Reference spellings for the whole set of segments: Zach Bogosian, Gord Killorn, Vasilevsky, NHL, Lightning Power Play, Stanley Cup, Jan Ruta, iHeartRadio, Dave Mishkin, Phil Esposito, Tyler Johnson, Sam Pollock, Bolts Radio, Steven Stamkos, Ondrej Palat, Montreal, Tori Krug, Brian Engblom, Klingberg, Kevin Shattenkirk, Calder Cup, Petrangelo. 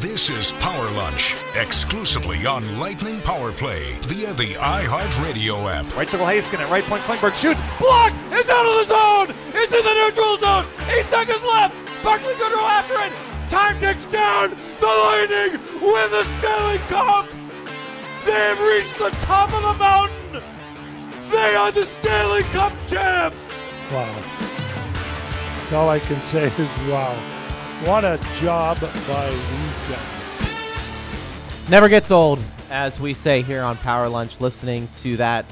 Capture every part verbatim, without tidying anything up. This is Power Lunch, exclusively on Lightning Power Play via the iHeartRadio app. Right circle Haskinen at right point, Klingberg shoots, blocked, it's out of the zone, it's in the neutral zone, eight seconds left, Barclay Goodrow after it, time ticks down, the Lightning win the Stanley Cup! They have reached the top of the mountain! They are the Stanley Cup champs! Wow. That's all I can say is wow. What a job by these guys. Never gets old, as we say here on Power Lunch, listening to that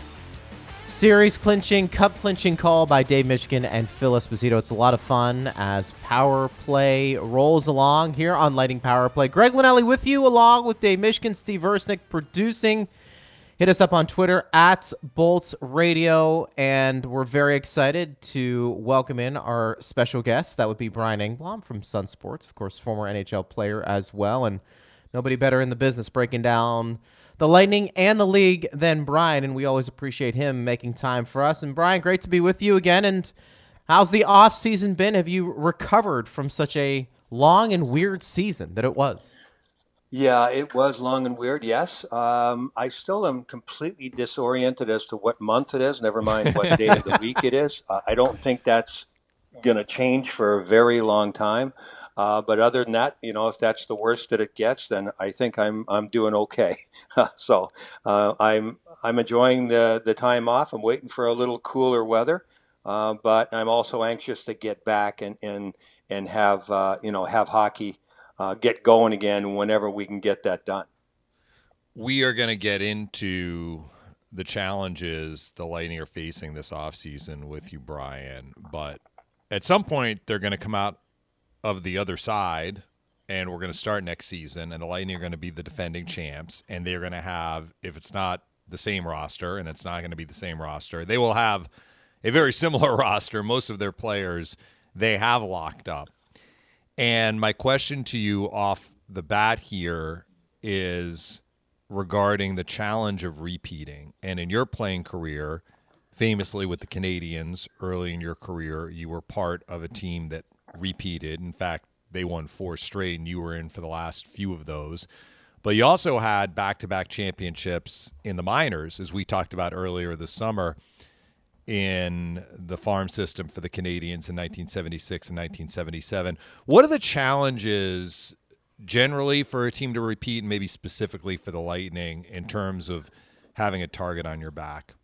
series-clinching, cup-clinching call by Dave Mishkin and Phil Esposito. It's a lot of fun as Power Play rolls along here on Lightning Power Play. Greg Linelli with you, along with Dave Mishkin, Steve Versnick producing. Hit us up on Twitter, at Bolts Radio, and we're very excited to welcome in our special guest. That would be Brian Engblom from Sun Sports, of course, former N H L player as well, and nobody better in the business breaking down the Lightning and the league than Brian, and we always appreciate him making time for us. And Brian, great to be with you again, and how's the off-season been? Have you recovered from such a long and weird season that it was? Yeah, it was long and weird, yes. Um, I still am completely disoriented as to what month it is, never mind what day of the week it is. Uh, I don't think that's going to change for a very long time. Uh, but other than that, you know, if that's the worst that it gets, then I think I'm I'm doing okay. so uh, I'm I'm enjoying the, the time off. I'm waiting for a little cooler weather, uh, but I'm also anxious to get back and and and have uh, you know have hockey. Uh, get going again whenever we can get that done. We are going to get into the challenges the Lightning are facing this offseason with you, Brian, but at some point they're going to come out of the other side and we're going to start next season and the Lightning are going to be the defending champs and they're going to have, if it's not the same roster, and it's not going to be the same roster, they will have a very similar roster. Most of their players they have locked up. And my question to you off the bat here is regarding the challenge of repeating. And in your playing career, famously with the Canadiens early in your career, you were part of a team that repeated. In fact, they won four straight and you were in for the last few of those. But you also had back-to-back championships in the minors, as we talked about earlier this summer, in the farm system for the Canadiens in nineteen seventy-six and nineteen seventy-seven. What are the challenges generally for a team to repeat, and maybe specifically for the Lightning, in terms of having a target on your back?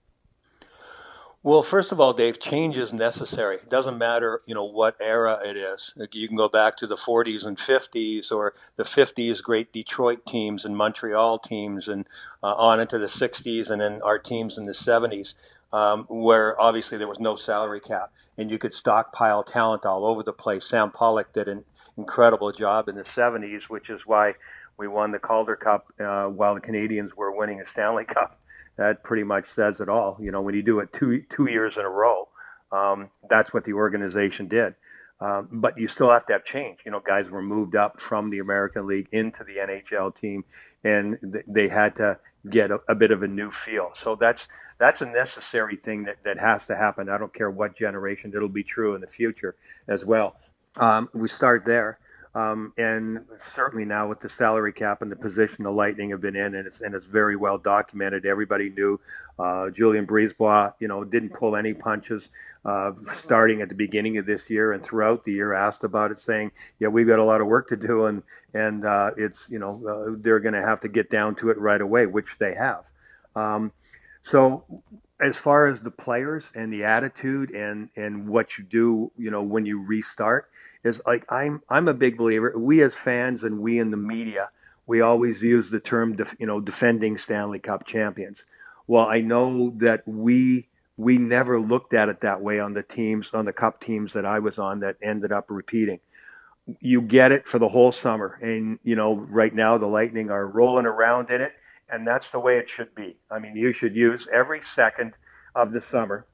Well, first of all, Dave, change is necessary. It doesn't matter, you know, what era it is. You can go back to the forties and fifties, or the fifties great Detroit teams and Montreal teams, and uh, on into the sixties, and then our teams in the seventies. Um, where obviously there was no salary cap and you could stockpile talent all over the place. Sam Pollock did an incredible job in the seventies, which is why we won the Calder Cup uh, while the Canadiens were winning a Stanley Cup. That pretty much says it all. You know, when you do it two two years in a row, um, that's what the organization did. Um, but you still have to have change. You know, guys were moved up from the American League into the N H L team, and th- they had to get a, a bit of a new feel. So that's that's a necessary thing that, that has to happen. I don't care what generation. It'll be true in the future as well. Um, we start there. Um, and certainly now with the salary cap and the position the Lightning have been in, and it's and it's very well documented. Everybody knew uh, Julian Brisebois, you know, didn't pull any punches uh, starting at the beginning of this year and throughout the year. Asked about it, saying, "Yeah, we've got a lot of work to do, and and uh, it's you know uh, they're going to have to get down to it right away," which they have. Um, so. As far as the players and the attitude and, and what you do, you know, when you restart, is like I'm I'm a big believer. We as fans and we in the media, we always use the term, def, you know, defending Stanley Cup champions. Well, I know that we we never looked at it that way on the teams, on the Cup teams that I was on that ended up repeating. You get it for the whole summer, and you know, right now the Lightning are rolling around in it. And that's the way it should be. I mean, you should use every second of the summer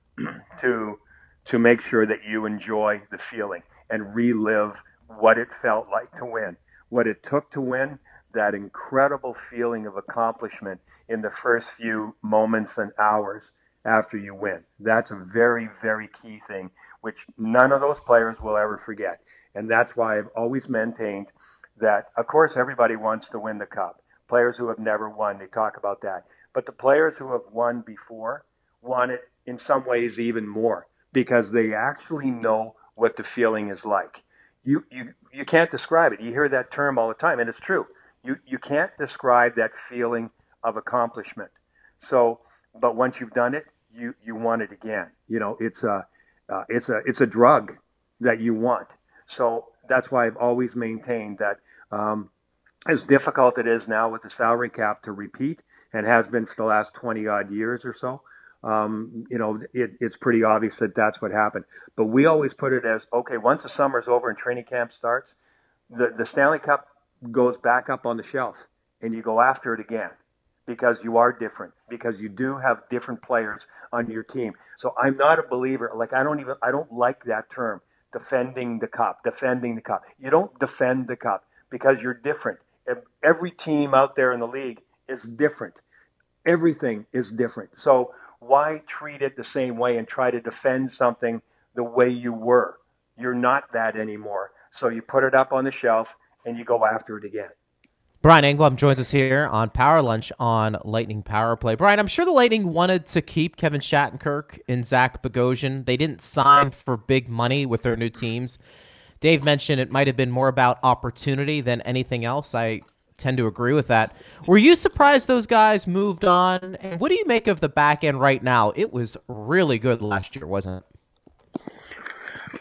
to to make sure that you enjoy the feeling and relive what it felt like to win, what it took to win, that incredible feeling of accomplishment in the first few moments and hours after you win. That's a very, very key thing, which none of those players will ever forget. And that's why I've always maintained that, of course, everybody wants to win the Cup. Players who have never won, they talk about that. But the players who have won before want it in some ways even more because they actually know what the feeling is like. You you you can't describe it. You hear that term all the time, and it's true. You you can't describe that feeling of accomplishment. So, but once you've done it, you you want it again. You know, it's a uh, it's a it's a drug that you want. So that's why I've always maintained that um, as difficult it is now with the salary cap to repeat, and has been for the last twenty odd years or so. Um, you know, it, it's pretty obvious that that's what happened. But we always put it as, okay, once the summer's over and training camp starts, the, the Stanley Cup goes back up on the shelf and you go after it again because you are different, because you do have different players on your team. So I'm not a believer. Like, I don't even, I don't like that term, defending the Cup, defending the Cup. You don't defend the Cup because you're different. Every team out there in the league is different. Everything is different. So why treat it the same way and try to defend something the way you were? You're not that anymore. So you put it up on the shelf and you go after it again. Brian Engblom joins us here on Power Lunch on Lightning Power Play. Brian, I'm sure the Lightning wanted to keep Kevin Shattenkirk and Zach Bogosian. They didn't sign for big money with their new teams. Dave mentioned it might have been more about opportunity than anything else. I tend to agree with that. Were you surprised those guys moved on? And what do you make of the back end right now? It was really good last year, wasn't it?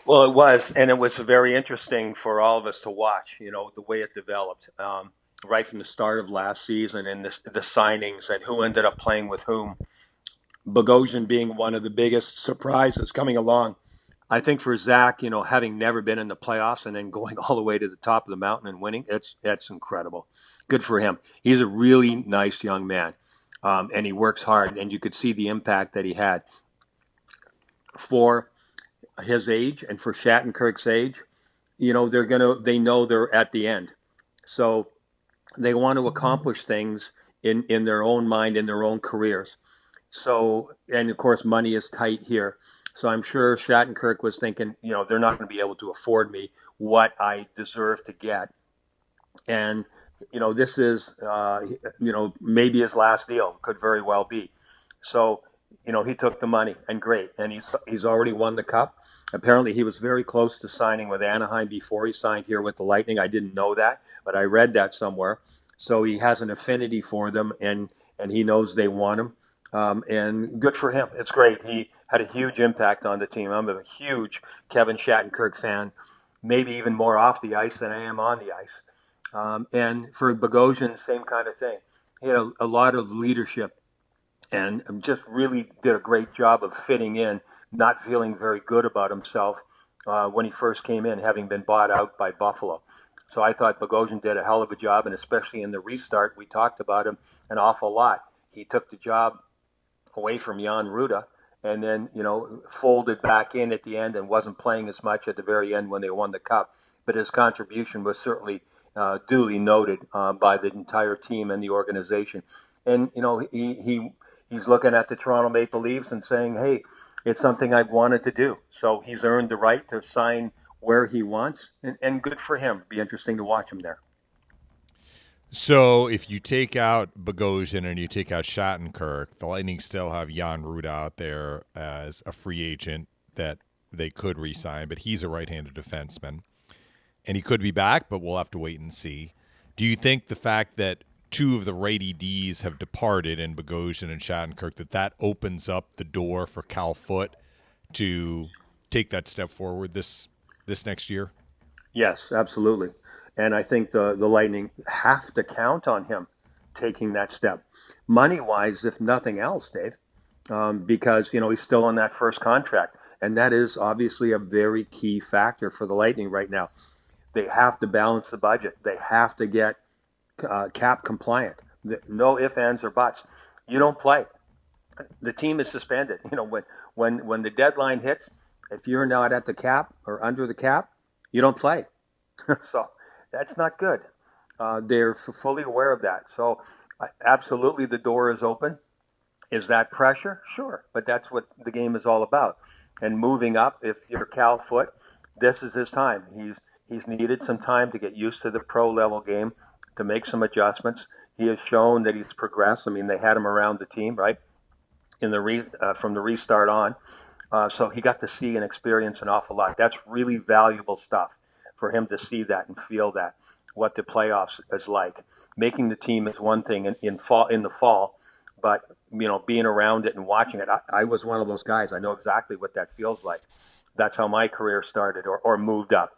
Well, it was, and it was very interesting for all of us to watch, you know, the way it developed um, right from the start of last season and the, the signings and who ended up playing with whom. Bogosian being one of the biggest surprises coming along. I think for Zach, you know, having never been in the playoffs and then going all the way to the top of the mountain and winning, it's, that's incredible. Good for him. He's a really nice young man, um, and he works hard, and you could see the impact that he had. For his age and for Shattenkirk's age, you know, they're gonna, they know they're at the end. So they want to accomplish things in, in their own mind, in their own careers. So, and of course, money is tight here. So I'm sure Shattenkirk was thinking, you know, they're not going to be able to afford me what I deserve to get. And, you know, this is, uh, you know, maybe his last deal, could very well be. So, you know, he took the money and great. And he's, he's already won the Cup. Apparently he was very close to signing with Anaheim before he signed here with the Lightning. I didn't know that, but I read that somewhere. So he has an affinity for them, and, and he knows they want him. Um, and good for him. It's great. He had a huge impact on the team. I'm a huge Kevin Shattenkirk fan, maybe even more off the ice than I am on the ice. Um, and for Bogosian, same kind of thing. He had a, a lot of leadership and just really did a great job of fitting in, not feeling very good about himself uh, when he first came in, having been bought out by Buffalo. So I thought Bogosian did a hell of a job, and especially in the restart, we talked about him an awful lot. He took the job away from Jan Ruta, and then, you know, folded back in at the end and wasn't playing as much at the very end when they won the Cup. But his contribution was certainly uh, duly noted uh, by the entire team and the organization. And, you know, he, he he's looking at the Toronto Maple Leafs and saying, hey, it's something I've wanted to do. So he's earned the right to sign where he wants, and, and good for him. Be interesting to watch him there. So if you take out Bogosian and you take out Shattenkirk, the Lightning still have Jan Ruda out there as a free agent that they could re-sign, but he's a right-handed defenseman. And he could be back, but we'll have to wait and see. Do you think the fact that two of the righty Ds have departed in Bogosian and Shattenkirk, that that opens up the door for Cal Foote to take that step forward this this next year? Yes, absolutely. And I think the, the Lightning have to count on him taking that step. Money-wise, if nothing else, Dave, um, because, you know, he's still on that first contract. And that is obviously a very key factor for the Lightning right now. They have to balance the budget. They have to get uh, cap compliant. The, no ifs, ands, or buts. You don't play. The team is suspended. You know, when, when, when the deadline hits, if you're not at the cap or under the cap, you don't play. So that's not good. Uh, they're f- fully aware of that. So uh, absolutely the door is open. Is that pressure? Sure. But that's what the game is all about. And moving up, if you're Cal Foote, this is his time. He's he's needed some time to get used to the pro level game, to make some adjustments. He has shown that he's progressed. I mean, they had him around the team, right, in the re, uh, from the restart on. Uh, so he got to see and experience an awful lot. That's really valuable stuff for him to see that and feel that, what the playoffs is like. Making the team is one thing in, in fall in the fall, but you know, being around it and watching it, I, I was one of those guys. I know exactly what that feels like. That's how my career started or, or moved up.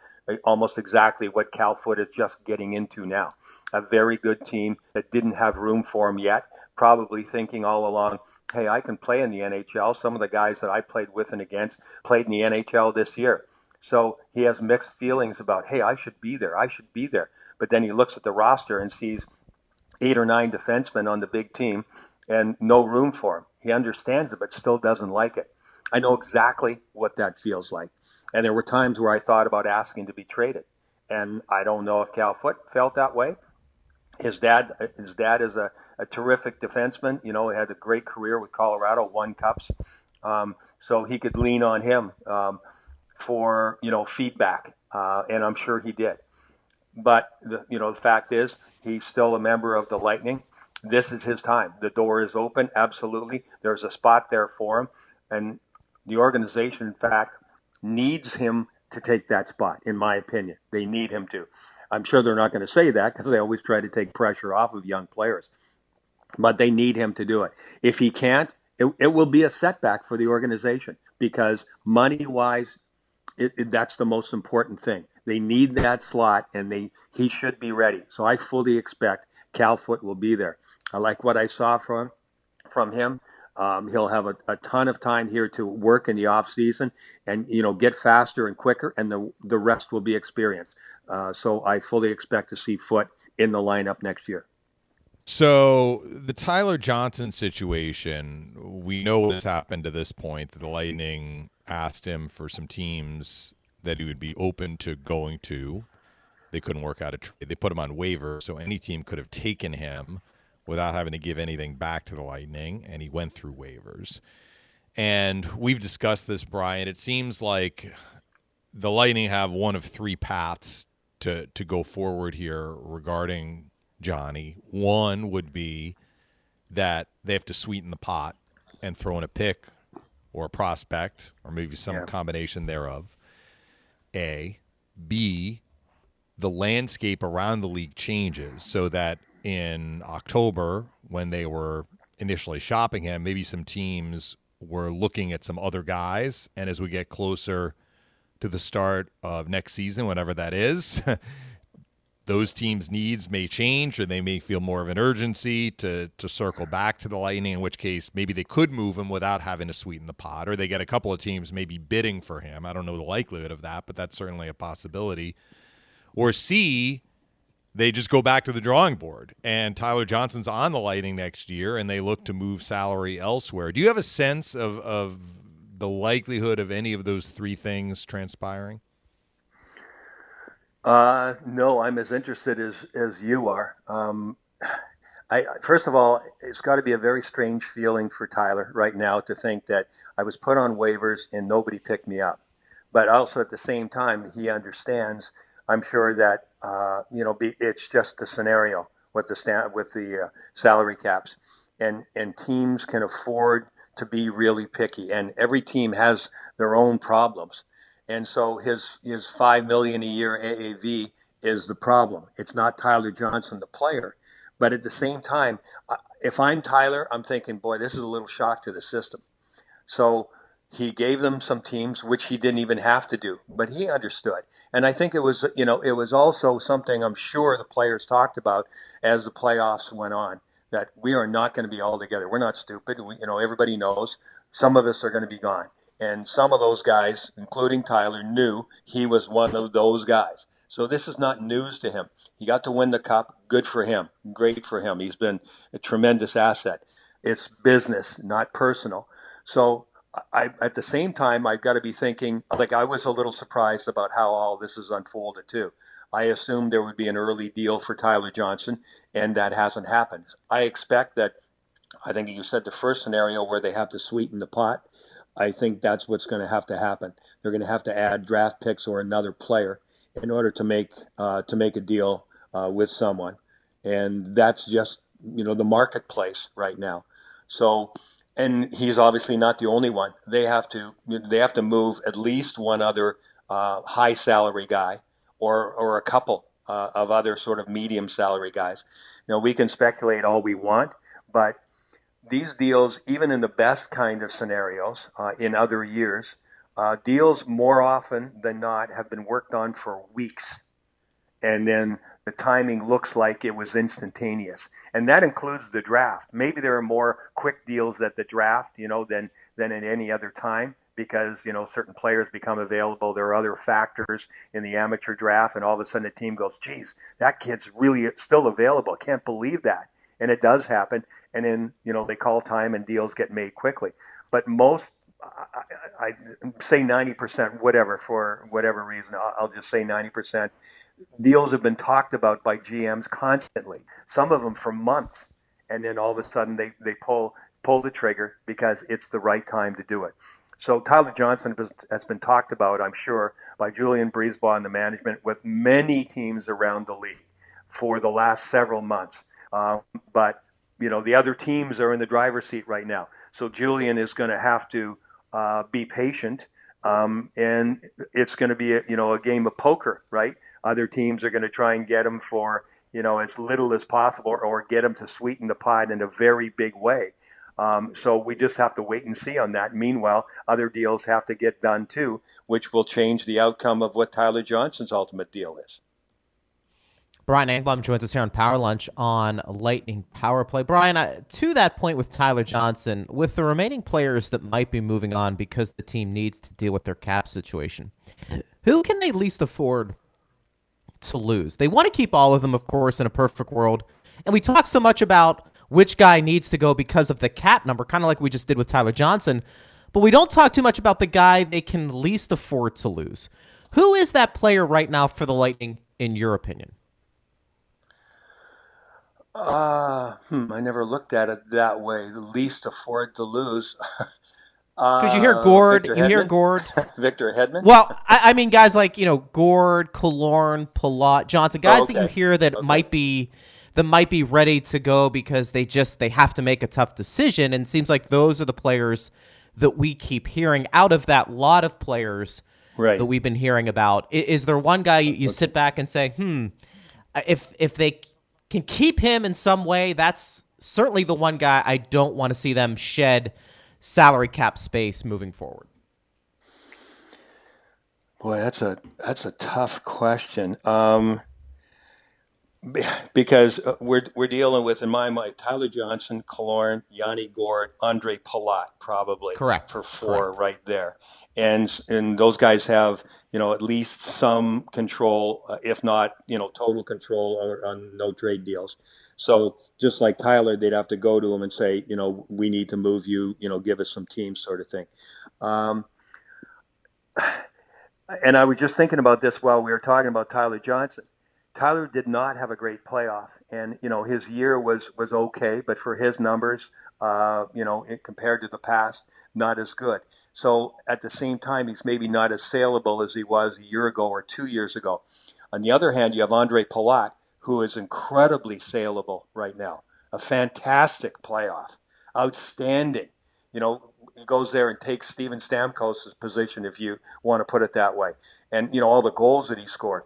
Almost exactly what Cal Foote is just getting into now. A very good team that didn't have room for him yet, probably thinking all along, hey, I can play in the N H L. Some of the guys that I played with and against played in the N H L this year. So he has mixed feelings about, hey, I should be there. I should be there. But then he looks at the roster and sees eight or nine defensemen on the big team and no room for him. He understands it, but still doesn't like it. I know exactly what that feels like. And there were times where I thought about asking to be traded. And I don't know if Cal Foote felt that way. His dad his dad is a, a terrific defenseman. You know, he had a great career with Colorado, won cups. Um, so he could lean on him um, for, you know, feedback. Uh, and I'm sure he did. But, the, you know, the fact is he's still a member of the Lightning. This is his time. The door is open, absolutely. There's a spot there for him. And the organization, in fact, needs him to take that spot, in my opinion. They need him to. I'm sure they're not going to say that because they always try to take pressure off of young players. But they need him to do it. If he can't, it, it will be a setback for the organization because money-wise, it, it, that's the most important thing. They need that slot, and they he should be ready. So I fully expect Cal Foote will be there. I like what I saw from, from him. Um, he'll have a, a ton of time here to work in the off season and, you know, get faster and quicker, and the the rest will be experienced. Uh, so I fully expect to see Foote in the lineup next year. So the Tyler Johnson situation, we know what's happened to this point. The Lightning asked him for some teams that he would be open to going to. They couldn't work out a trade. They put him on waiver, so any team could have taken him without having to give anything back to the Lightning, and he went through waivers. And we've discussed this, Brian. It seems like the Lightning have one of three paths to, to go forward here regarding Johnny. One would be that they have to sweeten the pot and throw in a pick or a prospect or maybe some yeah. combination thereof. A. B, the landscape around the league changes so that in October, when they were initially shopping him, maybe some teams were looking at some other guys. And as we get closer to the start of next season, whenever that is, those teams' needs may change, or they may feel more of an urgency to to circle back to the Lightning, in which case maybe they could move him without having to sweeten the pot, or they get a couple of teams maybe bidding for him. I don't know the likelihood of that, but that's certainly a possibility. Or C, they just go back to the drawing board, and Tyler Johnson's on the Lightning next year, and they look to move salary elsewhere. Do you have a sense of, of the likelihood of any of those three things transpiring? Uh, no, I'm as interested as, as you are. Um, I, first of all, it's got to be a very strange feeling for Tyler right now to think that I was put on waivers and nobody picked me up. But also at the same time, he understands, I'm sure, that Uh, you know, be, it's just the scenario with the sta- with the uh, salary caps, and and teams can afford to be really picky, and every team has their own problems, and so his his five million a year A A V is the problem. It's not Tyler Johnson the player, but at the same time, if I'm Tyler, I'm thinking, boy, this is a little shock to the system. So he gave them some teams, which he didn't even have to do, but he understood. And I think it was, you know, it was also something I'm sure the players talked about as the playoffs went on, that we are not going to be all together. We're not stupid. We, you know, everybody knows some of us are going to be gone. And some of those guys, including Tyler, knew he was one of those guys. So this is not news to him. He got to win the cup. Good for him. Great for him. He's been a tremendous asset. It's business, not personal. So I, at the same time, I've got to be thinking, like, I was a little surprised about how all this is unfolded, too. I assumed there would be an early deal for Tyler Johnson, and that hasn't happened. I expect that, I think you said the first scenario where they have to sweeten the pot, I think that's what's going to have to happen. They're going to have to add draft picks or another player in order to make uh, to make a deal uh, with someone. And that's just, you know, the marketplace right now. So, and he's obviously not the only one. They have to they have to move at least one other uh, high salary guy or or a couple uh, of other sort of medium salary guys. Now, we can speculate all we want, but these deals, even in the best kind of scenarios uh, in other years, uh, deals more often than not have been worked on for weeks. And then the timing looks like it was instantaneous. And that includes the draft. Maybe there are more quick deals at the draft, you know, than, than at any other time because, you know, certain players become available. There are other factors in the amateur draft, and all of a sudden the team goes, geez, that kid's really still available. Can't believe that. And it does happen. And then, you know, they call time and deals get made quickly. But most, I, I say ninety percent, whatever, for whatever reason, I'll just say ninety percent. Deals have been talked about by G Ms constantly, some of them for months. And then all of a sudden they, they pull pull the trigger because it's the right time to do it. So Tyler Johnson has been talked about, I'm sure, by Julian Brisebois and the management with many teams around the league for the last several months. Uh, but, you know, the other teams are in the driver's seat right now. So Julian is going to have to uh, be patient. Um, and it's going to be, a, you know, a game of poker, right? Other teams are going to try and get him for, you know, as little as possible or get him to sweeten the pot in a very big way. Um, so we just have to wait and see on that. Meanwhile, other deals have to get done too, which will change the outcome of what Tyler Johnson's ultimate deal is. Brian Engblom joins us here on Power Lunch on Lightning Power Play. Brian, uh, to that point with Tyler Johnson, with the remaining players that might be moving on because the team needs to deal with their cap situation, who can they least afford to lose? They want to keep all of them, of course, in a perfect world. And we talk so much about which guy needs to go because of the cap number, kind of like we just did with Tyler Johnson, but we don't talk too much about the guy they can least afford to lose. Who is that player right now for the Lightning, in your opinion? Uh, hmm, I never looked at it that way. The least afford to lose. Because uh, you hear Gord, Victor you Hedman? hear Gord. Victor Hedman? Well, I, I mean guys like, you know, Gord, Killorn, Palat, Johnson, guys oh, okay. that you hear that okay. might be that might be ready to go because they just they have to make a tough decision, and it seems like those are the players that we keep hearing out of that lot of players right. that we've been hearing about. Is, is there one guy you, you okay. sit back and say, hmm, if if they can keep him in some way, that's certainly the one guy I don't want to see them shed salary cap space moving forward? Boy, that's a that's a tough question. Um, because we're we're dealing with, in my mind, Tyler Johnson, Killorn, Yanni Gord, Andre Palat, probably correct for four correct. right there, and and those guys have, you know, at least some control, uh, if not, you know, total control on, on no trade deals. So just like Tyler, they'd have to go to him and say, you know, we need to move you, you know, give us some teams sort of thing. Um, and I was just thinking about this while we were talking about Tyler Johnson. Tyler did not have a great playoff, and, you know, his year was, was okay, but for his numbers, uh, you know, it, compared to the past, not as good. So at the same time, he's maybe not as saleable as he was a year ago or two years ago. On the other hand, you have Ondrej Palat, who is incredibly saleable right now. A fantastic playoff. Outstanding. You know, he goes there and takes Steven Stamkos' position, if you want to put it that way. And, you know, all the goals that he scored.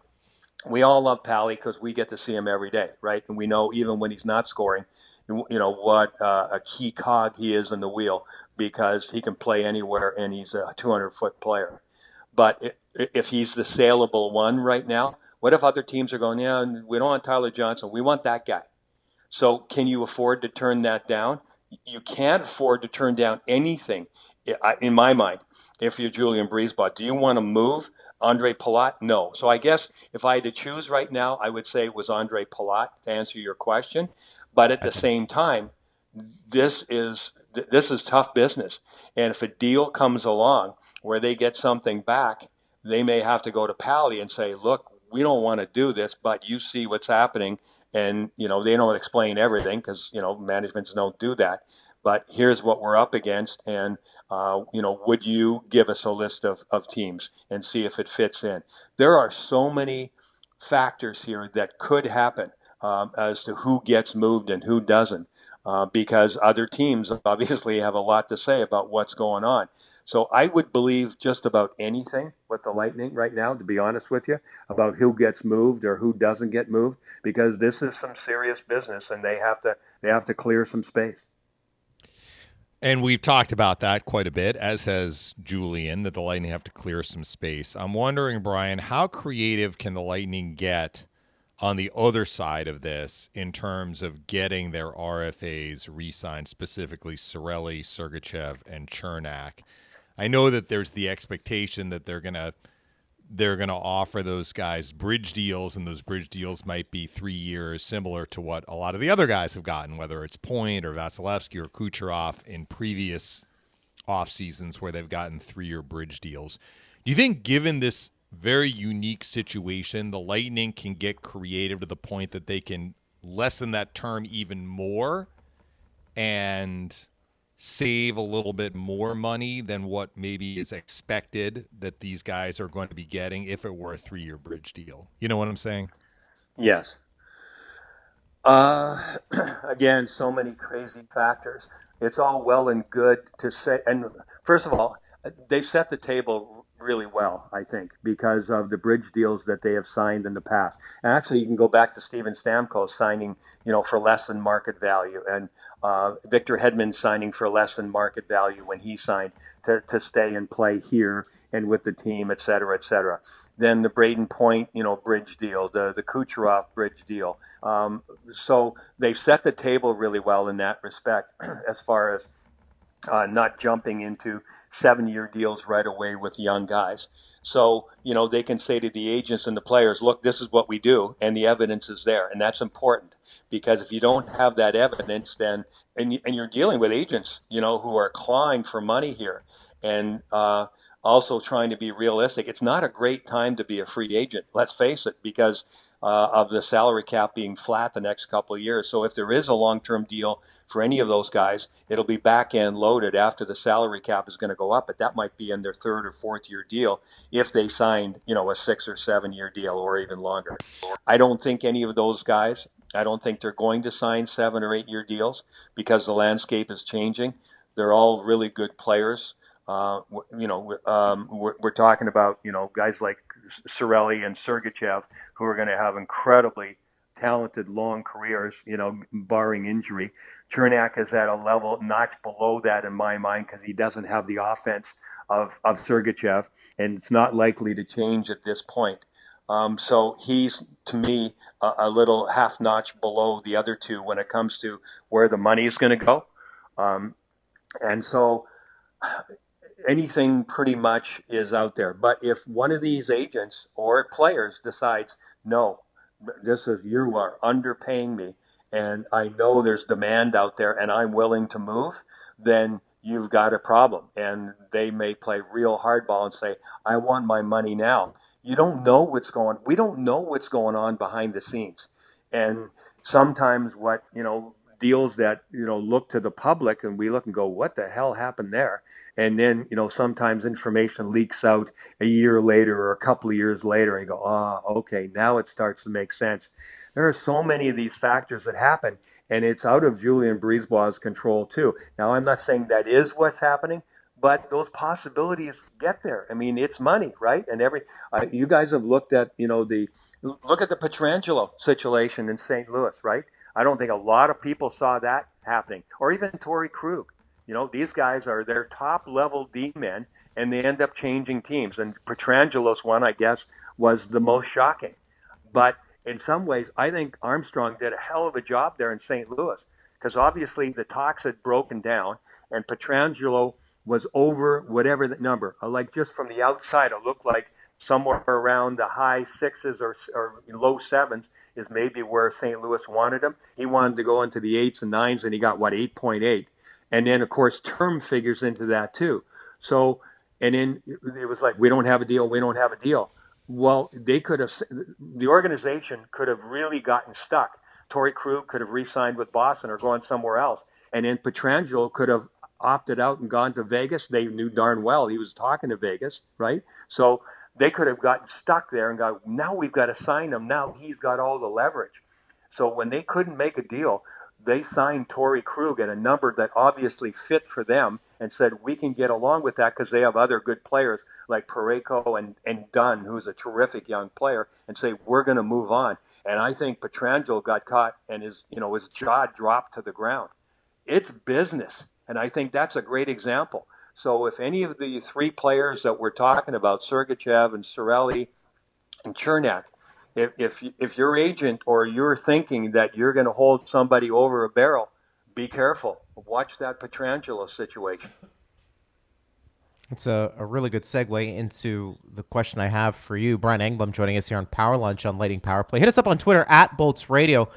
We all love Pally because we get to see him every day, right? And we know even when he's not scoring, you know, what uh, a key cog he is in the wheel, because he can play anywhere and he's a two hundred foot player. But if he's the saleable one right now, what if other teams are going, yeah, we don't want Tyler Johnson, we want that guy. So can you afford to turn that down? You can't afford to turn down anything, in my mind, if you're Julian Brisebois. Do you want to move Andre Palat? No. So I guess if I had to choose right now, I would say it was Andre Palat, to answer your question. But at the same time, this is this is tough business. And if a deal comes along where they get something back, they may have to go to Pally and say, look, we don't want to do this, but you see what's happening. And, you know, they don't explain everything because, you know, managements don't do that. but here's what we're up against. And, uh, you know, would you give us a list of, of teams and see if it fits in? There are so many factors here that could happen um, as to who gets moved and who doesn't, uh, because other teams obviously have a lot to say about what's going on. So I would believe just about anything with the Lightning right now, to be honest with you, about who gets moved or who doesn't get moved, because this is some serious business and they have to they have to clear some space. And we've talked about that quite a bit, as has Julian, that the Lightning have to clear some space. I'm wondering, Brian, how creative can the Lightning get on the other side of this in terms of getting their R F As re-signed, specifically Cirelli, Sergachev, and Chernak? I know that there's the expectation that they're gonna they're gonna offer those guys bridge deals, and those bridge deals might be three years, similar to what a lot of the other guys have gotten, whether it's Point or Vasilevsky or Kucherov in previous off seasons where they've gotten three-year bridge deals. Do you think, given this very unique situation, the Lightning can get creative to the point that they can lessen that term even more and save a little bit more money than what maybe is expected that these guys are going to be getting if it were a three-year bridge deal? You know what I'm saying? Yes. Uh, again, so many crazy factors. It's all well and good to say. And first of all, they've set the table really well, I think, because of the bridge deals that they have signed in the past. And actually, you can go back to Steven Stamkos signing, you know, for less than market value, and uh, Victor Hedman signing for less than market value when he signed to, to stay and play here and with the team, et cetera, et cetera. Then the Braden Point, you know, bridge deal, the the Kucherov bridge deal. Um, so they've set the table really well in that respect, as far as Uh, not jumping into seven-year deals right away with young guys. So, you know, they can say to the agents and the players, look, this is what we do, and the evidence is there. And that's important, because if you don't have that evidence, then and, and you're dealing with agents, you know, who are clawing for money here and uh, also trying to be realistic. It's not a great time to be a free agent, let's face it, because uh, of the salary cap being flat the next couple of years. So if there is a long-term deal for any of those guys, it'll be back-end loaded after the salary cap is going to go up, but that might be in their third or fourth-year deal if they signed, you know, a six- or seven-year deal or even longer. I don't think any of those guys, I don't think they're going to sign seven- or eight-year deals, because the landscape is changing. They're all really good players. Uh, you know, um, we're, we're talking about, you know, guys like Cirelli and Sergachev, who are going to have incredibly talented long careers, you know, barring injury. Chernak is at a level notch below that in my mind, because he doesn't have the offense of, of Sergachev, and it's not likely to change at this point. Um, so he's, to me, a, a little half notch below the other two when it comes to where the money is going to go. Um, and so anything pretty much is out there. But if one of these agents or players decides, no, this is, you are underpaying me, and I know there's demand out there and I'm willing to move, then you've got a problem. And they may play real hardball and say, I want my money now. You don't know what's going on. We don't know what's going on behind the scenes. And sometimes what, you know, deals that, you know, look to the public and we look and go, what the hell happened there? And then, you know, sometimes information leaks out a year later or a couple of years later and you go, ah, oh, okay, now it starts to make sense. There are so many of these factors that happen, and it's out of Julian Brisebois' control too. Now, I'm not saying that is what's happening, but those possibilities get there. I mean, it's money, right? And every uh, you guys have looked at, you know, the look at the Petrangelo situation in Saint Louis, right? I don't think a lot of people saw that happening, or even Tori Krug. You know, these guys are their top-level D-men, and they end up changing teams. And Petrangelo's one, I guess, was the most shocking. But in some ways, I think Armstrong did a hell of a job there in Saint Louis, because obviously the talks had broken down, and Petrangelo was over whatever the number. Like, just from the outside, it looked like somewhere around the high sixes or, or low sevens is maybe where Saint Louis wanted him. He wanted to go into the eights and nines, and he got, what, eight point eight. And then, of course, term figures into that too. So, and then it was like, we don't have a deal, we don't have a deal. Well, they could have, the organization could have really gotten stuck. Torrey Krug could have re-signed with Boston or gone somewhere else. And then Petrangelo could have opted out and gone to Vegas. They knew darn well he was talking to Vegas, right? So they could have gotten stuck there and got, now we've got to sign him. Now he's got all the leverage. So when they couldn't make a deal, they signed Tori Krug at a number that obviously fit for them and said, we can get along with that because they have other good players like Pareko and, and Dunn, who's a terrific young player, and say, we're going to move on. And I think Petrangelo got caught and his, you know, his jaw dropped to the ground. It's business. And I think that's a great example. So if any of the three players that we're talking about, Sergachev and Cirelli and Chernak, if, if if your agent or you're thinking that you're going to hold somebody over a barrel, be careful. Watch that Petrangelo situation. It's a, a really good segue into the question I have for you. Brian Engblom joining us here on Power Lunch on Lightning Power Play. Hit us up on Twitter at Bolts Radio.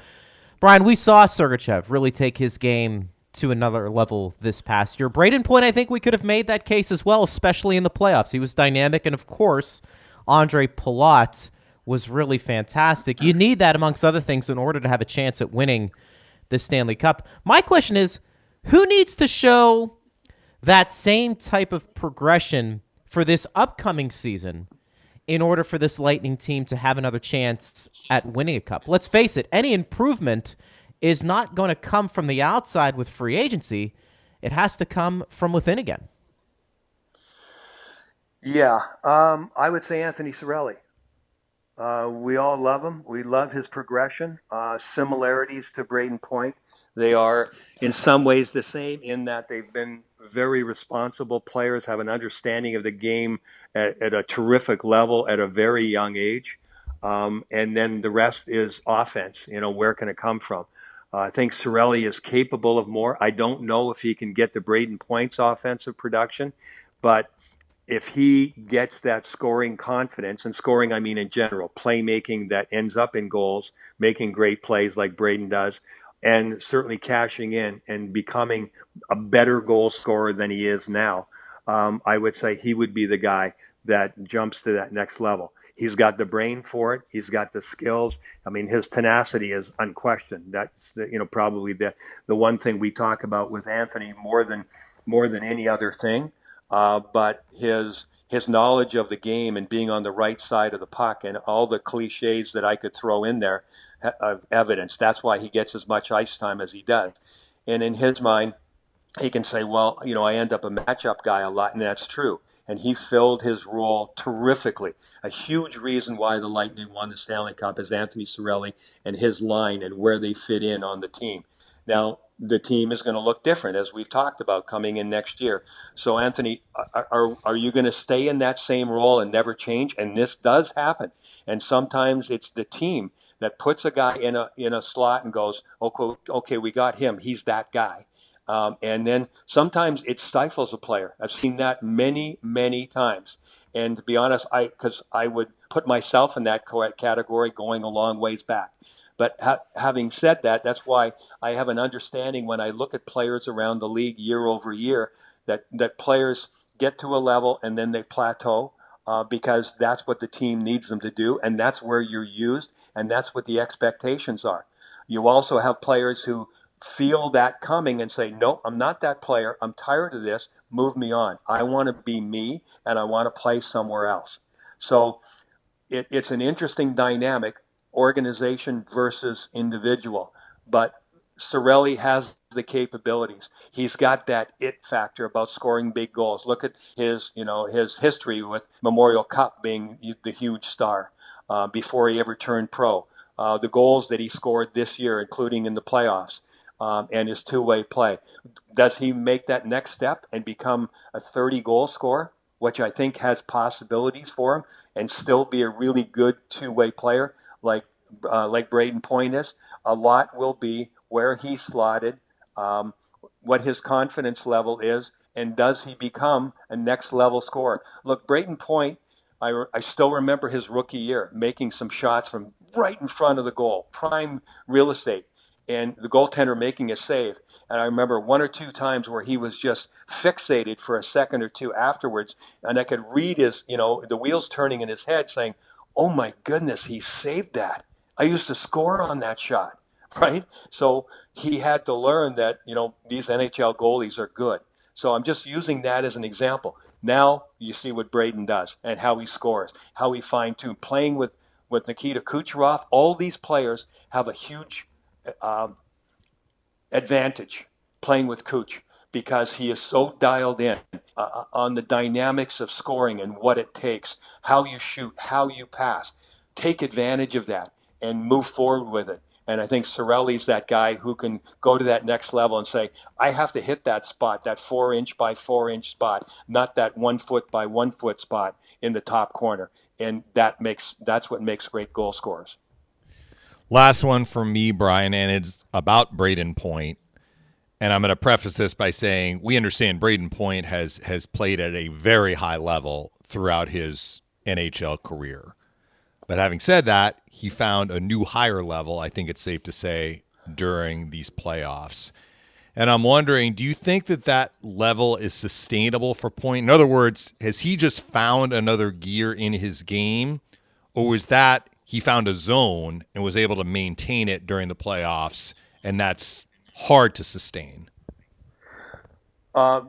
Brian, we saw Sergachev really take his game to another level this past year. Braden Point, I think we could have made that case as well, especially in the playoffs. He was dynamic, and of course, Ondrej Palat was really fantastic. You need that, amongst other things, in order to have a chance at winning the Stanley Cup. My question is, who needs to show that same type of progression for this upcoming season in order for this Lightning team to have another chance at winning a cup? Let's face it, any improvement is not going to come from the outside with free agency. It has to come from within again. Yeah, um, I would say Anthony Cirelli. Uh, we all love him. We love his progression. Uh, similarities to Braden Point. They are in some ways the same in that they've been very responsible players, have an understanding of the game at, at a terrific level at a very young age. Um, and then the rest is offense. You know, where can it come from? Uh, I think Cirelli is capable of more. I don't know if he can get to Braden Point's offensive production, but if he gets that scoring confidence, and scoring I mean in general, playmaking that ends up in goals, making great plays like Braden does, and certainly cashing in and becoming a better goal scorer than he is now, um, I would say he would be the guy that jumps to that next level. He's got the brain for it. He's got the skills. I mean, his tenacity is unquestioned. That's, you know, probably the the one thing we talk about with Anthony more than more than any other thing. Uh, but his his knowledge of the game and being on the right side of the puck and all the cliches that I could throw in there of evidence. That's why he gets as much ice time as he does. And in his mind, he can say, well, you know, I end up a matchup guy a lot, and that's true. And he filled his role terrifically. A huge reason why the Lightning won the Stanley Cup is Anthony Cirelli and his line and where they fit in on the team. Now, the team is going to look different, as we've talked about, coming in next year. So, Anthony, are are, are you going to stay in that same role and never change? And this does happen. And sometimes it's the team that puts a guy in a in a slot and goes, okay, okay we got him. He's that guy. Um, and then sometimes it stifles a player. I've seen that many, many times. And to be honest, I because I would put myself in that category going a long ways back. But ha- having said that, that's why I have an understanding when I look at players around the league year over year that, that players get to a level and then they plateau uh, because that's what the team needs them to do, and that's where you're used, and that's what the expectations are. You also have players who feel that coming and say, no, I'm not that player. I'm tired of this. Move me on. I want to be me, and I want to play somewhere else. So it, it's an interesting dynamic, organization versus individual. But Cirelli has the capabilities. He's got that it factor about scoring big goals. Look at his, you know, his history with Memorial Cup being the huge star uh, before he ever turned pro. Uh, the goals that he scored this year, including in the playoffs. Um, and his two-way play. Does he make that next step and become a thirty-goal scorer, which I think has possibilities for him, and still be a really good two-way player like uh, like Braden Point is? A lot will be where he's slotted, um, what his confidence level is, and does he become a next-level scorer? Look, Braden Point, I, re- I still remember his rookie year, making some shots from right in front of the goal, prime real estate. And the goaltender making a save. And I remember one or two times where he was just fixated for a second or two afterwards. And I could read his, you know, the wheels turning in his head saying, oh my goodness, he saved that. I used to score on that shot. right? So he had to learn that, you know, these N H L goalies are good. So I'm just using that as an example. Now you see what Braden does and how he scores, how he fine-tuned. Playing with, with Nikita Kucherov, all these players have a huge uh, advantage playing with Kuch because he is so dialed in uh, on the dynamics of scoring and what it takes, how you shoot, how you pass. Take advantage of that and move forward with it. And I think Cirelli's that guy who can go to that next level and say, I have to hit that spot, that four-inch by four-inch spot, not that one-foot by one-foot spot in the top corner. And that makes that's what makes great goal scorers. Last one from me, Brian, and it's about Braden Point. And I'm going to preface this by saying we understand Braden Point has has played at a very high level throughout his N H L career. But having said that, he found a new higher level, I think it's safe to say, during these playoffs. And I'm wondering, do you think that that level is sustainable for Point? In other words, has he just found another gear in his game? Or was that he found a zone and was able to maintain it during the playoffs, and that's hard to sustain? Uh,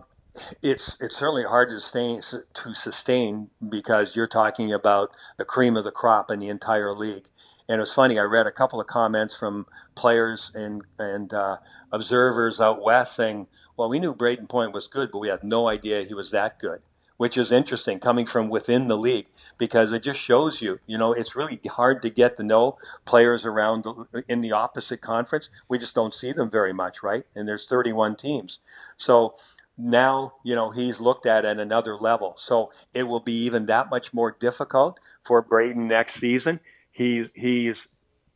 it's it's certainly hard to sustain, to sustain because you're talking about the cream of the crop in the entire league. And it was funny, I read a couple of comments from players and, and uh, observers out west saying, well, we knew Braden Point was good, but we had no idea he was that good, which is interesting coming from within the league because it just shows you, you know, it's really hard to get to know players around the, in the opposite conference. We just don't see them very much, right? And there's thirty-one teams. So now, you know, he's looked at at another level. So it will be even that much more difficult for Braden next season. He's, he's,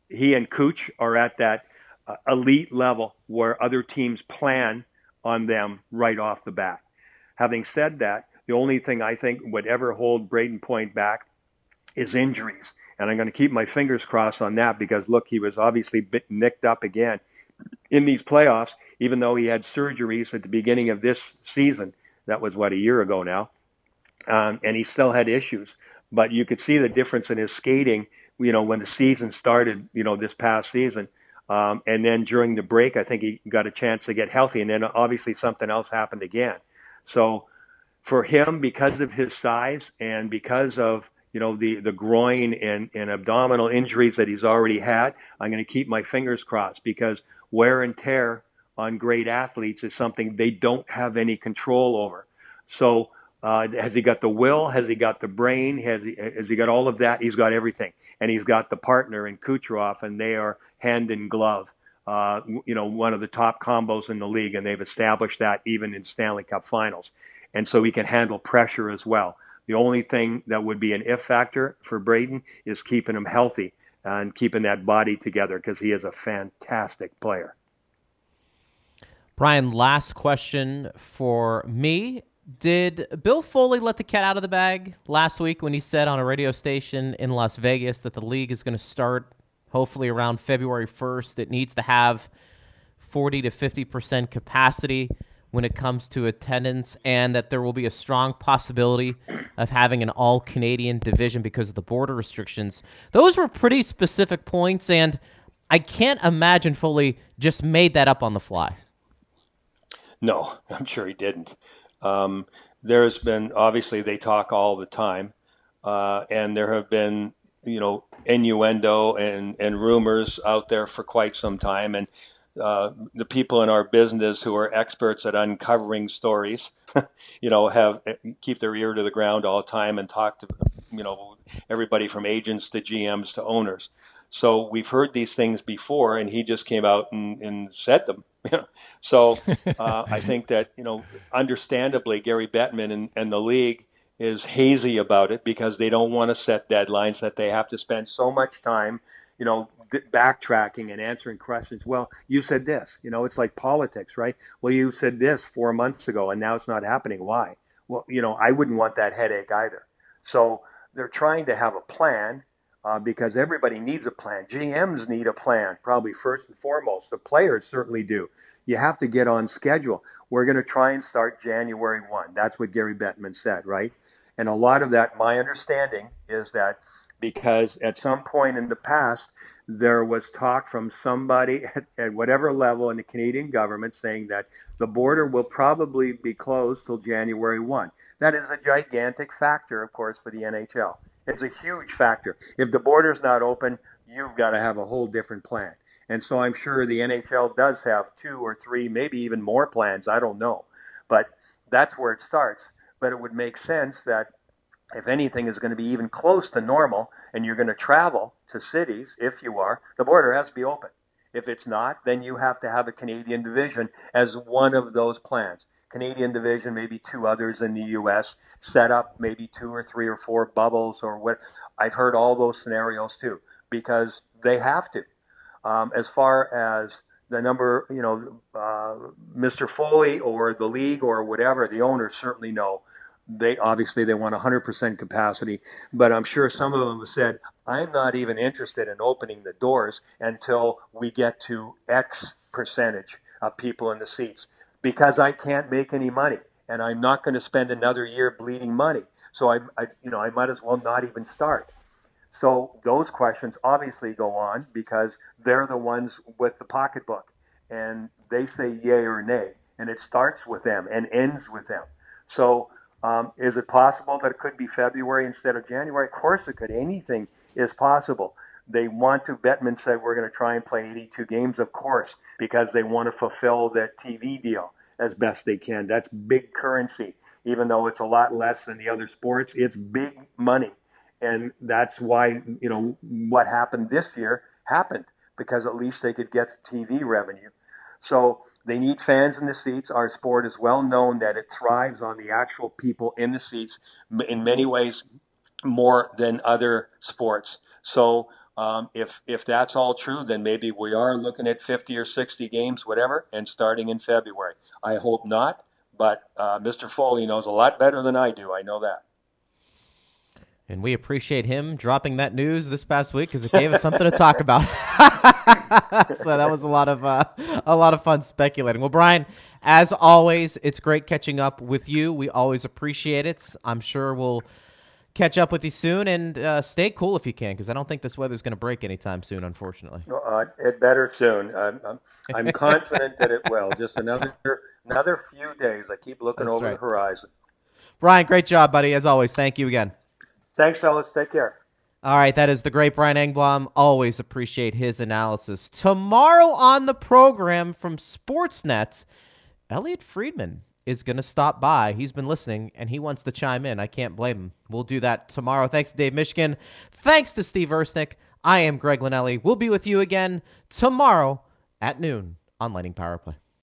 he and Kuch are at that uh, elite level where other teams plan on them right off the bat. Having said that, the only thing I think would ever hold Braden Point back is injuries. And I'm going to keep my fingers crossed on that because, look, he was obviously bit nicked up again in these playoffs, even though he had surgeries at the beginning of this season. That was, what, a year ago now. Um, and he still had issues. But you could see the difference in his skating, you know, when the season started, you know, this past season. Um, and then during the break, I think he got a chance to get healthy. And then obviously something else happened again. So for him, because of his size and because of, you know, the, the groin and, and abdominal injuries that he's already had, I'm going to keep my fingers crossed because wear and tear on great athletes is something they don't have any control over. So Uh, has he got the will? Has he got the brain? Has he, has he got all of that? He's got everything. And he's got the partner in Kucherov, and they are hand in glove, uh, you know, one of the top combos in the league, and they've established that even in Stanley Cup finals. And so he can handle pressure as well. The only thing that would be an if factor for Braden is keeping him healthy and keeping that body together because he is a fantastic player. Brian, last question for me. Did Bill Foley let the cat out of the bag last week when he said on a radio station in Las Vegas that the league is going to start hopefully around February first? It needs to have forty to fifty percent capacity when it comes to attendance and that there will be a strong possibility of having an all-Canadian division because of the border restrictions. Those were pretty specific points, and I can't imagine Foley just made that up on the fly. No, I'm sure he didn't. Um, there has been, obviously they talk all the time, uh, and there have been, you know, innuendo and, and rumors out there for quite some time. And, uh, the people in our business who are experts at uncovering stories, you know, have, keep their ear to the ground all the time and talk to, you know, everybody from agents to G Ms to owners. So we've heard these things before, and he just came out and, and said them. So uh, I think that, you know, understandably, Gary Bettman and, and the league is hazy about it because they don't want to set deadlines that they have to spend so much time, you know, backtracking and answering questions. Well, you said this, you know, it's like politics, right? Well, you said this four months ago and now it's not happening. Why? Well, you know, I wouldn't want that headache either. So they're trying to have a plan. Uh, because everybody needs a plan. G Ms need a plan, probably first and foremost. The players certainly do. You have to get on schedule. We're going to try and start January first. That's what Gary Bettman said, right? And a lot of that, my understanding, is that because at some point in the past, there was talk from somebody at, at whatever level in the Canadian government saying that the border will probably be closed till January first. That is a gigantic factor, of course, for the N H L. It's a huge factor. If the border's not open, you've got to have a whole different plan. And so I'm sure the N H L does have two or three, maybe even more plans. I don't know. But that's where it starts. But it would make sense that if anything is going to be even close to normal and you're going to travel to cities, if you are, the border has to be open. If it's not, then you have to have a Canadian division as one of those plans. Canadian division, maybe two others in the U S, set up maybe two or three or four bubbles or what. I've heard all those scenarios too, because they have to. Um, as far as the number, you know, uh, Mister Foley or the league or whatever, the owners certainly know. They obviously they want one hundred percent capacity, but I'm sure some of them have said, I'm not even interested in opening the doors until we get to X percentage of people in the seats, because I can't make any money and I'm not going to spend another year bleeding money. So I, I, you know, I might as well not even start. So those questions obviously go on because they're the ones with the pocketbook and they say yay or nay, and it starts with them and ends with them. So Um, is it possible that it could be February instead of January? Of course it could. Anything is possible. They want to, Bettman said, we're going to try and play eighty-two games, of course, because they want to fulfill that T V deal as best they can. That's big currency. Even though it's a lot less than the other sports, it's big money. And that's why, you know, what happened this year happened, because at least they could get T V revenue. So they need fans in the seats. Our sport is well known that it thrives on the actual people in the seats in many ways more than other sports. So um, if if that's all true, then maybe we are looking at fifty or sixty games, whatever, and starting in February. I hope not, but uh, Mister Foley knows a lot better than I do. I know that. And we appreciate him dropping that news this past week because it gave us something to talk about. So that was a lot of uh, a lot of fun speculating. Well, Brian, as always, it's great catching up with you. We always appreciate it. I'm sure we'll catch up with you soon, and uh, stay cool if you can, because I don't think this weather's going to break anytime soon, unfortunately. Uh, it better soon. I'm, I'm, I'm confident that it will. Just another another few days. I keep looking That's over right. the horizon. Brian, great job, buddy. As always, thank you again. Thanks, fellas. Take care. All right, that is the great Brian Engblom. Always appreciate his analysis. Tomorrow on the program from Sportsnet, Elliot Friedman is going to stop by. He's been listening, and he wants to chime in. I can't blame him. We'll do that tomorrow. Thanks to Dave Mishkin. Thanks to Steve Versnick. I am Greg Linelli. We'll be with you again tomorrow at noon on Lightning Power Play.